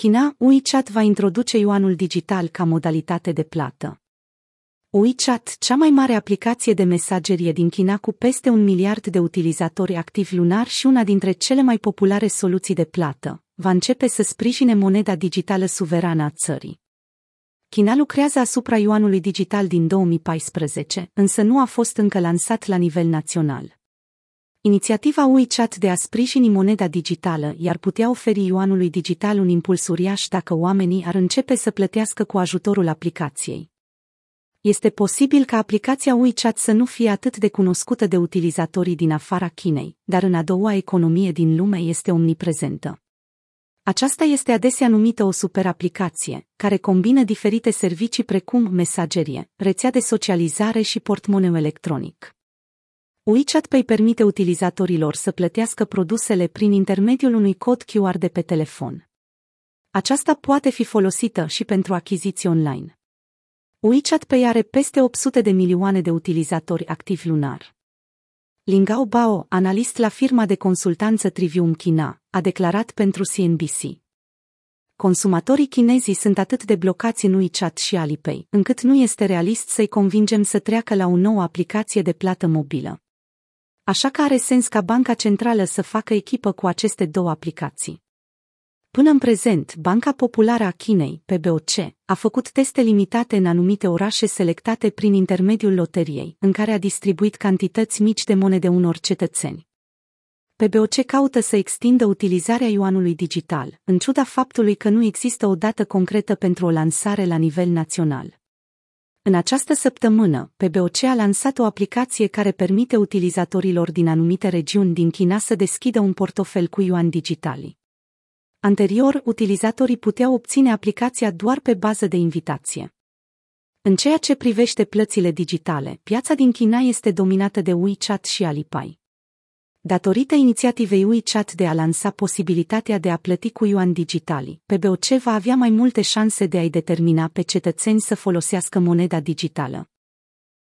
China, WeChat va introduce yuanul digital ca modalitate de plată. WeChat, cea mai mare aplicație de mesagerie din China cu peste 1 miliard de utilizatori activi lunar și una dintre cele mai populare soluții de plată, va începe să sprijine moneda digitală suverană a țării. China lucrează asupra yuanului digital din 2014, însă nu a fost încă lansat la nivel național. Inițiativa WeChat de a sprijini moneda digitală i-ar putea oferi yuanului digital un impuls uriaș dacă oamenii ar începe să plătească cu ajutorul aplicației. Este posibil ca aplicația WeChat să nu fie atât de cunoscută de utilizatorii din afara Chinei, dar în a doua economie din lume este omniprezentă. Aceasta este adesea numită o superaplicație, care combină diferite servicii precum mesagerie, rețea de socializare și portmoneu electronic. WeChat Pay permite utilizatorilor să plătească produsele prin intermediul unui cod QR de pe telefon. Aceasta poate fi folosită și pentru achiziții online. WeChat Pay are peste 800 de milioane de utilizatori activi lunar. Lingao Bao, analist la firma de consultanță Trivium China, a declarat pentru CNBC: consumatorii chinezii sunt atât de blocați în WeChat și Alipay, încât nu este realist să-i convingem să treacă la o nouă aplicație de plată mobilă. Așa că are sens ca Banca Centrală să facă echipă cu aceste două aplicații. Până în prezent, Banca Populară a Chinei, PBOC, a făcut teste limitate în anumite orașe selectate prin intermediul loteriei, în care a distribuit cantități mici de monede unor cetățeni. PBOC caută să extindă utilizarea yuanului digital, în ciuda faptului că nu există o dată concretă pentru o lansare la nivel național. În această săptămână, PBOC a lansat o aplicație care permite utilizatorilor din anumite regiuni din China să deschidă un portofel cu yuan digitali. Anterior, utilizatorii puteau obține aplicația doar pe bază de invitație. În ceea ce privește plățile digitale, piața din China este dominată de WeChat și Alipay. Datorită inițiativei WeChat de a lansa posibilitatea de a plăti cu yuan digitali, PBOC va avea mai multe șanse de a-i determina pe cetățeni să folosească moneda digitală.